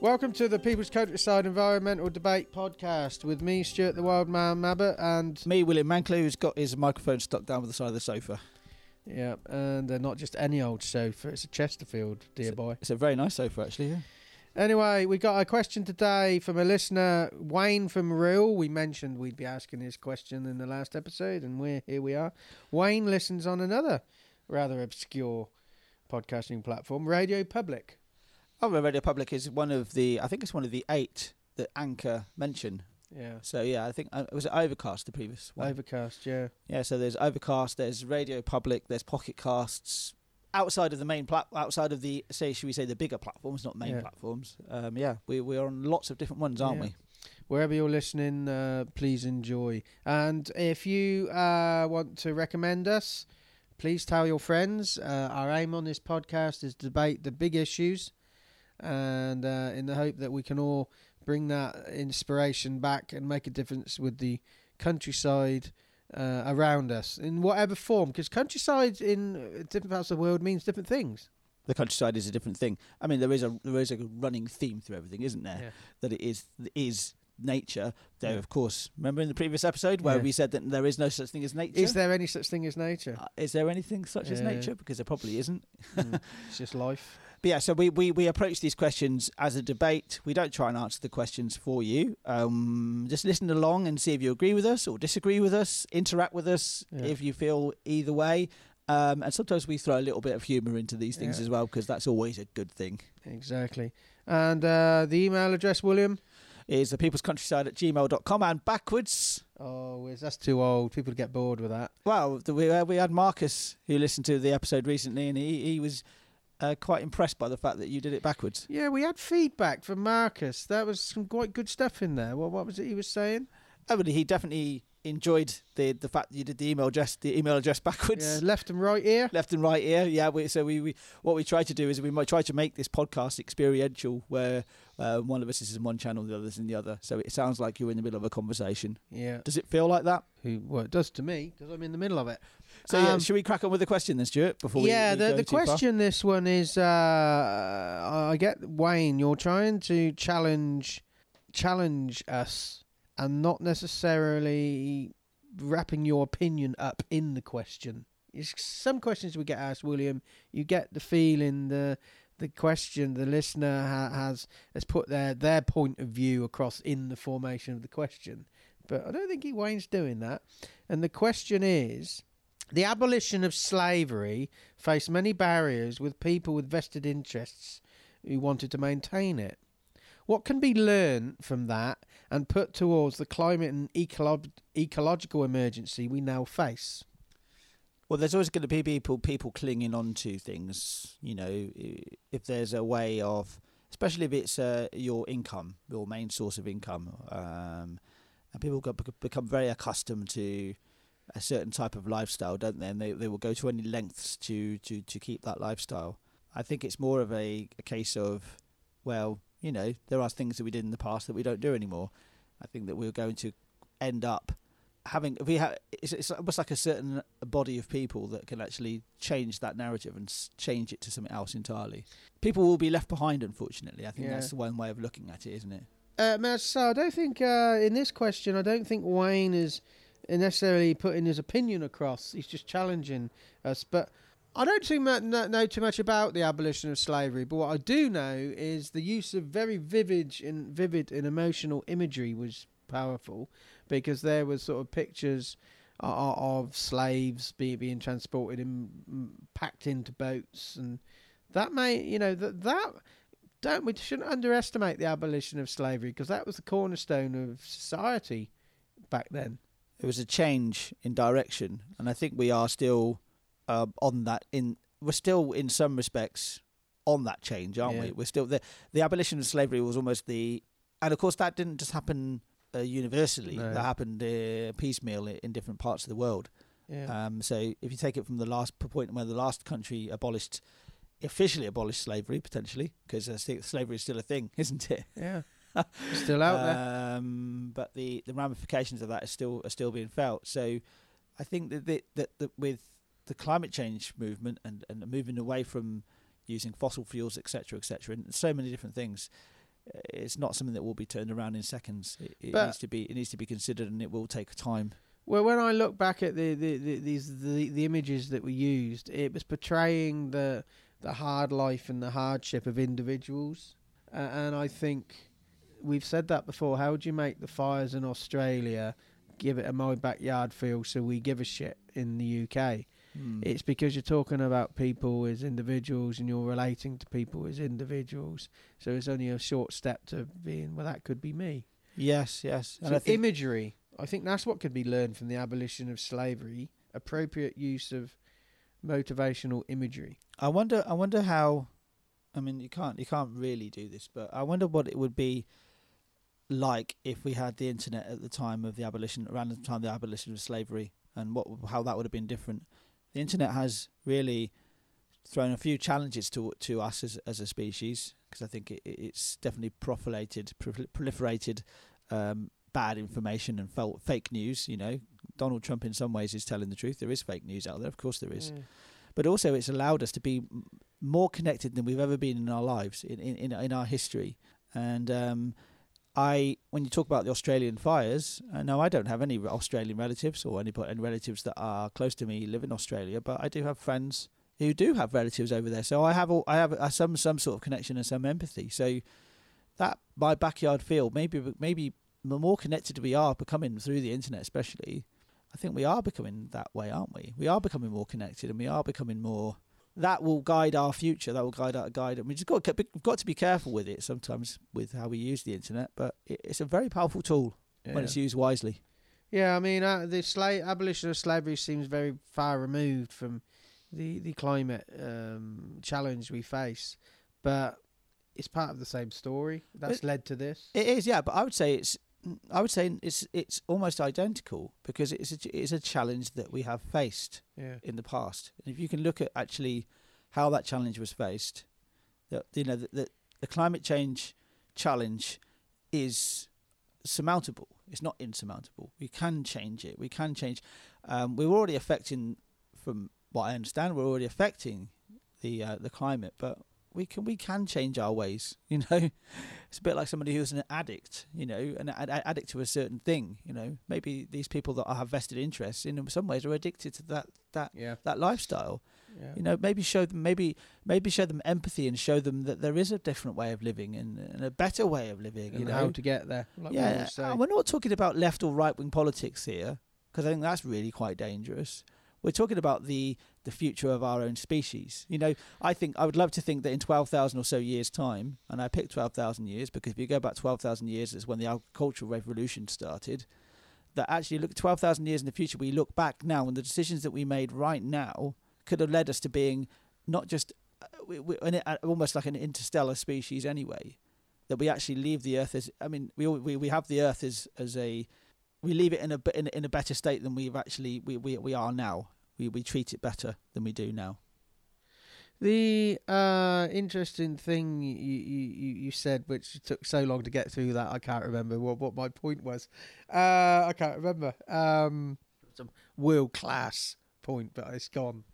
Welcome to the People's Countryside Environmental Debate Podcast with me, Stuart the Wild Man Mabbott, and me, William Mankley, who's got his microphone stuck down with the side of the sofa. Yeah, and not just any old sofa, it's a Chesterfield, dear boy. It's a very nice sofa, actually, yeah. Anyway, we got a question today from a listener, Wayne from Rhyl. We mentioned we'd be asking his question in the last episode, and here we are. Wayne listens on another rather obscure podcasting platform, Radio Public. Radio Public is one of the, I think it's one of the 8 that Anchor mentioned. Yeah. So, yeah, I think, was it Overcast, the previous one? Overcast, yeah. Yeah, so there's Overcast, there's Radio Public, there's Pocket Casts. Outside of the main platform, outside of the, should we say the bigger platforms, not main platforms. We're on lots of different ones, aren't we? Wherever you're listening, please enjoy. And if you want to recommend us, please tell your friends. Our aim on this podcast is to debate the big issues, and in the hope that we can all bring that inspiration back and make a difference with the countryside around us in whatever form, because countryside in different parts of the world means different things. The countryside is a different thing. I mean, there is a running theme through everything, isn't there? Yeah. That it is nature, though. Yeah. Of course, remember in the previous episode where we said that there is no such thing as nature? Is there any such thing as nature? Is there anything such as nature? Because there probably isn't. It's just life. But yeah, so we approach these questions as a debate. We don't try and answer the questions for you. Just listen along and see if you agree with us or disagree with us, interact with us if you feel either way. And sometimes we throw a little bit of humour into these things as well, because that's always a good thing. Exactly. And the email address, William, is thepeoplescountryside@gmail.com, and backwards. Oh, that's too old. People get bored with that. Well, we had Marcus, who listened to the episode recently, and he was quite impressed by the fact that you did it backwards. Yeah, we had feedback from Marcus. That was some quite good stuff in there. Well, what was it he was saying? He definitely enjoyed the fact that you did the email address backwards. Yeah, left and right here. Yeah, we what we try to do is we might try to make this podcast experiential, where one of us is in one channel, the other's in the other, so it sounds like you're in the middle of a conversation. Yeah. Does it feel like that? Well, it does to me, because I'm in the middle of it. So should we crack on with the question then, Stuart, before we go too question far? This one is I get, Wayne, you're trying to challenge us and not necessarily wrapping your opinion up in the question. It's some questions we get asked, William, you get the feeling the question, the listener has put their point of view across in the formation of the question. But I don't think Wayne's doing that. And the question is, the abolition of slavery faced many barriers with people with vested interests who wanted to maintain it. What can be learned from that and put towards the climate and ecological emergency we now face? Well, there's always going to be people clinging on to things. You know, if there's a way of, especially if it's your income, your main source of income, and people become very accustomed to a certain type of lifestyle, don't they? And they will go to any lengths to keep that lifestyle. I think it's more of a case of, well, you know, there are things that we did in the past that we don't do anymore. I think that we're going to end up having... It's almost like a certain body of people that can actually change that narrative and change it to something else entirely. People will be left behind, unfortunately. I think that's the one way of looking at it, isn't it? So I don't think, in this question, I don't think Wayne is necessarily putting his opinion across. He's just challenging us, but... I don't know too much about the abolition of slavery, but what I do know is the use of very vivid and emotional imagery was powerful, because there was sort of pictures of slaves being transported and packed into boats, and that we shouldn't underestimate the abolition of slavery, because that was the cornerstone of society back then. It was a change in direction, and I think we are still. On that, we're still in some respects on that change, aren't we? We're still the abolition of slavery was almost and of course that didn't just happen universally. No. That happened piecemeal in different parts of the world. Yeah. So if you take it from the last point where the last country officially abolished slavery, potentially, because slavery is still a thing, isn't it? Yeah, it's still out there. But the ramifications of that are still being felt. So I think that with the climate change movement and moving away from using fossil fuels, etc., etc., and so many different things, it's not something that will be turned around in seconds. It needs to be considered, and it will take time. Well, when I look back at the images that were used, it was portraying the hard life and the hardship of individuals, and I think we've said that before. How would you make the fires in Australia? Give it a my backyard feel, so we give a shit in the UK. Mm. It's because you're talking about people as individuals, and you're relating to people as individuals. So it's only a short step to being, well, that could be me. Yes, yes. So and imagery. I think that's what could be learned from the abolition of slavery: appropriate use of motivational imagery. I wonder how. I mean, you can't really do this, but I wonder what it would be like if we had the internet at the time of the abolition, around the time of the abolition of slavery, and how that would have been different. The internet has really thrown a few challenges to us as a species, because I think it's definitely proliferated. Bad information and fake news. You know, Donald Trump in some ways is telling the truth. There is fake news out there, of course there is, but also it's allowed us to be more connected than we've ever been in our lives, in our history. And when you talk about the Australian fires, I don't have any Australian relatives or any relatives that are close to me live in Australia, but I do have friends who do have relatives over there, so I have some sort of connection and some empathy. So that my backyard feel, maybe the more connected we are becoming through the internet, especially, I think we are becoming that way, aren't we? We are becoming more connected, and we are becoming more. That will guide our future. That will guide our guide. I mean, we've got to be careful with it sometimes, with how we use the internet, but it's a very powerful tool when it's used wisely. Yeah, I mean, the abolition of slavery seems very far removed from the climate challenge we face, but it's part of the same story that's led to this. It is, yeah, but I would say it's almost identical, because it's a challenge that we have faced in the past. And if you can look at actually how that challenge was faced, the climate change challenge is surmountable. It's not insurmountable. We can change it. We can change. We're already affecting, from what I understand, we're already affecting the climate, but we can change our ways, you know. It's a bit like somebody who's an addict, you know, an addict to a certain thing, you know. Maybe these people that have vested interests in some ways are addicted to that lifestyle. Yeah. You know, maybe show them empathy, and show them that there is a different way of living, and a better way of living, and you know how to get there. Like we're not talking about left or right wing politics here, because I think that's really quite dangerous. We're talking about the future of our own species. You know, I would love to think that in 12,000 or so years' time, and I picked 12,000 years because if you go back 12,000 years, it's when the agricultural revolution started, that actually 12,000 years in the future, we look back now, and the decisions that we made right now could have led us to being not just almost like an interstellar species anyway, that we actually leave the Earth as... I mean, we have the Earth as a... We leave it in a better state than we are now. We treat it better than we do now. The interesting thing you said, which took so long to get through that I can't remember what my point was. I can't remember. It's a world class point, but it's gone.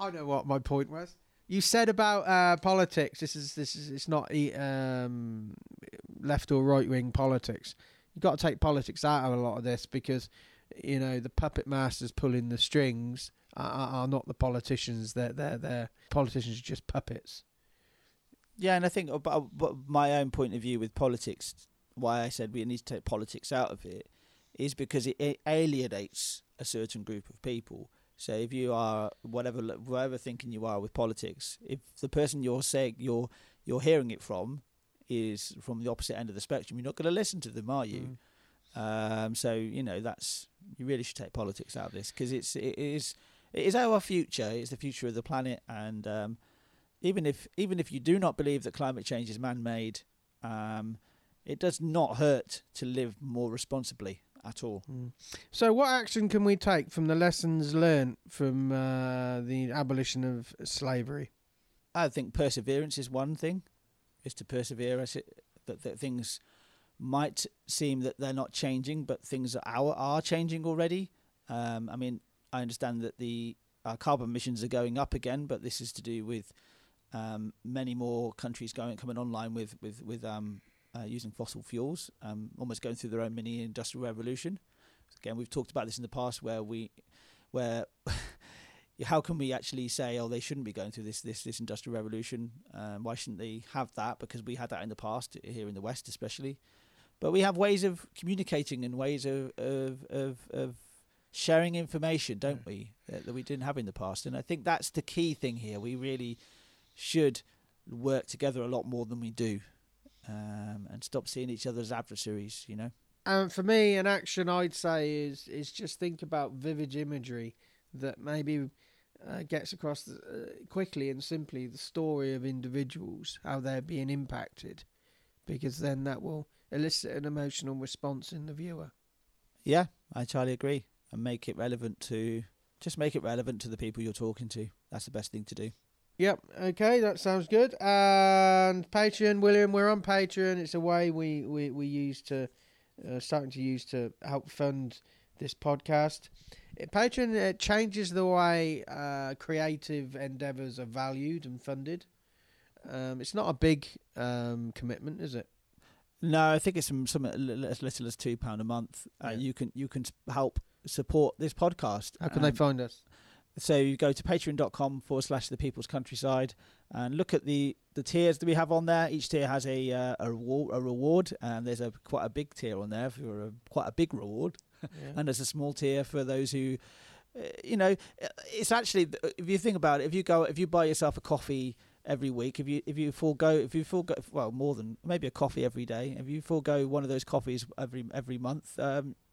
I know what my point was. You said about politics. This is it's not left or right wing politics. You've got to take politics out of a lot of this, because, you know, the puppet masters pulling the strings are not the politicians. They're politicians are just puppets. Yeah, and I think but my own point of view with politics, why I said we need to take politics out of it, is because it alienates a certain group of people. So if you are whatever thinking you are with politics, if the person you're saying you're hearing it from is from the opposite end of the spectrum, you're not going to listen to them, are you? So you know, you really should take politics out of this, because it is our future. It's the future of the planet, and even if you do not believe that climate change is man-made, it does not hurt to live more responsibly at all. So what action can we take from the lessons learned from the abolition of slavery? I think perseverance is one thing. Is to persevere, as that things might seem that they're not changing, but things are changing already. I mean, I understand that our carbon emissions are going up again, but this is to do with many more countries coming online with using fossil fuels, almost going through their own mini industrial revolution. Again, we've talked about this in the past, where how can we actually say, oh, they shouldn't be going through this industrial revolution? Why shouldn't they have that? Because we had that in the past here in the West, especially. But we have ways of communicating and ways of sharing information, don't we? That we didn't have in the past, and I think that's the key thing here. We really should work together a lot more than we do, and stop seeing each other as adversaries, you know. And for me, an action I'd say is just think about vivid imagery that maybe gets across quickly and simply the story of individuals, how they're being impacted, because then that will elicit an emotional response in the viewer. Yeah, I totally agree. And make it relevant to the people you're talking to. That's the best thing to do. Yep. Okay, that sounds good. And Patreon, William, we're on Patreon. It's a way we use to... starting to use to help fund this podcast. Patreon changes the way creative endeavours are valued and funded. It's not a big commitment, is it? No, I think it's something as little as £2 a month. You can help support this podcast. How can they find us? So you go to patreon.com/thepeoplescountryside and look at the tiers that we have on there. Each tier has a reward, and there's quite a big tier on there for quite a big reward, and there's a small tier for those who, you know, it's actually, if you think about it, if you buy yourself a coffee every week, if you forego well, more than maybe a coffee every day, if you forego one of those coffees every month,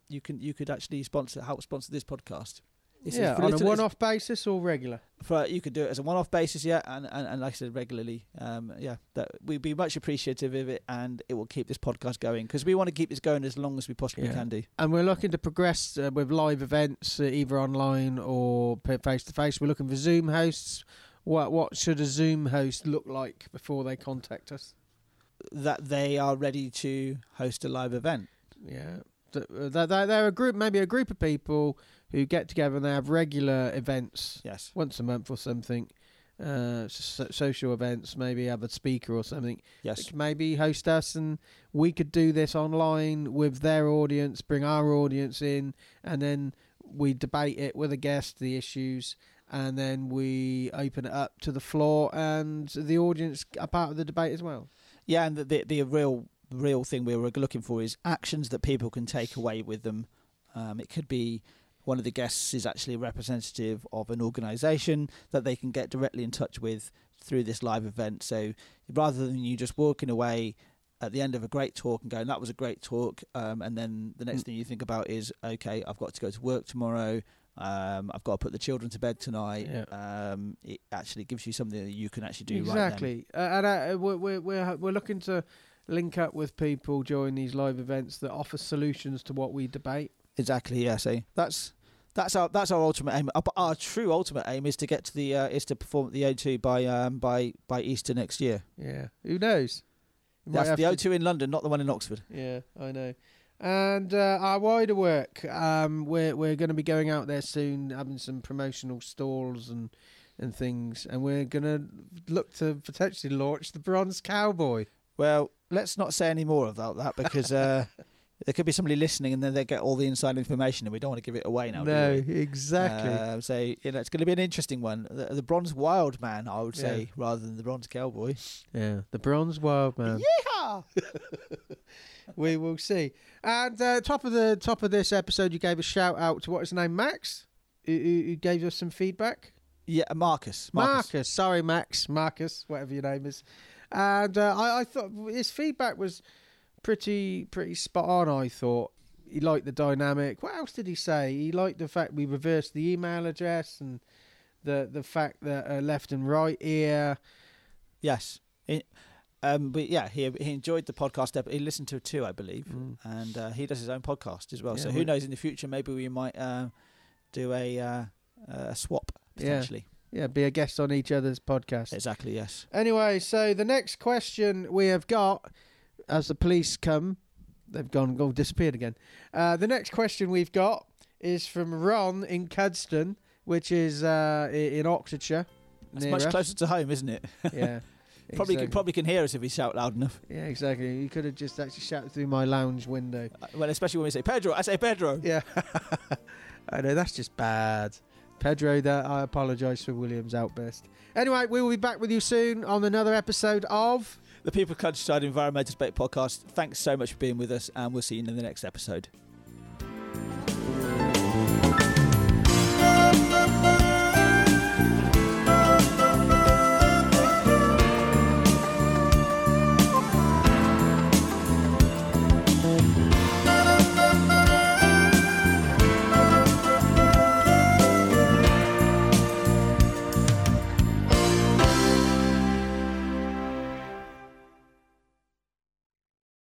you could actually help sponsor this podcast. It's on a one-off basis or regular? You could do it as a one-off basis, and like I said, regularly. That we'd be much appreciative of it, and it will keep this podcast going, because we want to keep this going as long as we possibly can do. And we're looking to progress with live events, either online or face-to-face. We're looking for Zoom hosts. What should a Zoom host look like before they contact us? That they are ready to host a live event. Yeah. They're a group of people who get together and they have regular events. Yes, once a month or something, social events. Maybe have a speaker or something. Yes, maybe host us, and we could do this online with their audience. Bring our audience in, and then we debate it with a guest, the issues, and then we open it up to the floor, and the audience are part of the debate as well. Yeah, and the real thing we were looking for is actions that people can take away with them. It could be one of the guests is actually a representative of an organisation that they can get directly in touch with through this live event. So rather than you just walking away at the end of a great talk and going, that was a great talk, and then the next thing you think about is, okay, I've got to go to work tomorrow, I've got to put the children to bed tonight. Yeah. It actually gives you something that you can actually do exactly. Right then. And we're looking to link up with people during these live events that offer solutions to what we debate. Exactly. Yeah. So that's our ultimate aim. Our true ultimate aim is to get to the perform at the O2 by Easter next year. Yeah. Who knows? That's the O2 in London, not the one in Oxford. Yeah, I know. And our wider work, we're going to be going out there soon, having some promotional stalls and things, and we're going to look to potentially launch the Bronze Cowboy. Well, let's not say any more about that, because there could be somebody listening and then they get all the inside information, and we don't want to give it away now. No, do we? Exactly. So it's going to be an interesting one. The Bronze Wild Man, I would say, rather than the Bronze Cowboy. Yeah, the Bronze Wild Man. Yeehaw! We will see. And top of this episode, you gave a shout out to what is his name, Max, who gave us some feedback. Yeah, Marcus. Sorry, Marcus, whatever your name is. And I thought his feedback was pretty spot on, I thought. He liked the dynamic. What else did he say? He liked the fact we reversed the email address and the fact that left and right ear. Yes. But yeah, he enjoyed the podcast. He listened to two, I believe. Mm. And he does his own podcast as well. Yeah, so who knows, in the future, maybe we might do a swap, potentially. Yeah. Yeah, be a guest on each other's podcast. Exactly, yes. Anyway, so the next question we have got, as the police come, they've gone disappeared again. The next question we've got is from Ron in Cadston, which is in Oxfordshire. It's much closer to home, isn't it? Yeah. Probably, exactly. Probably can hear us if we shout loud enough. Yeah, exactly. You could have just actually shouted through my lounge window. Well, especially when we say Pedro. I say Pedro. Yeah. I know, that's just bad. Pedro, there, I apologise for William's outburst. Anyway, we will be back with you soon on another episode of... The People Countryside Environmental Debate Podcast. Thanks so much for being with us, and we'll see you in the next episode.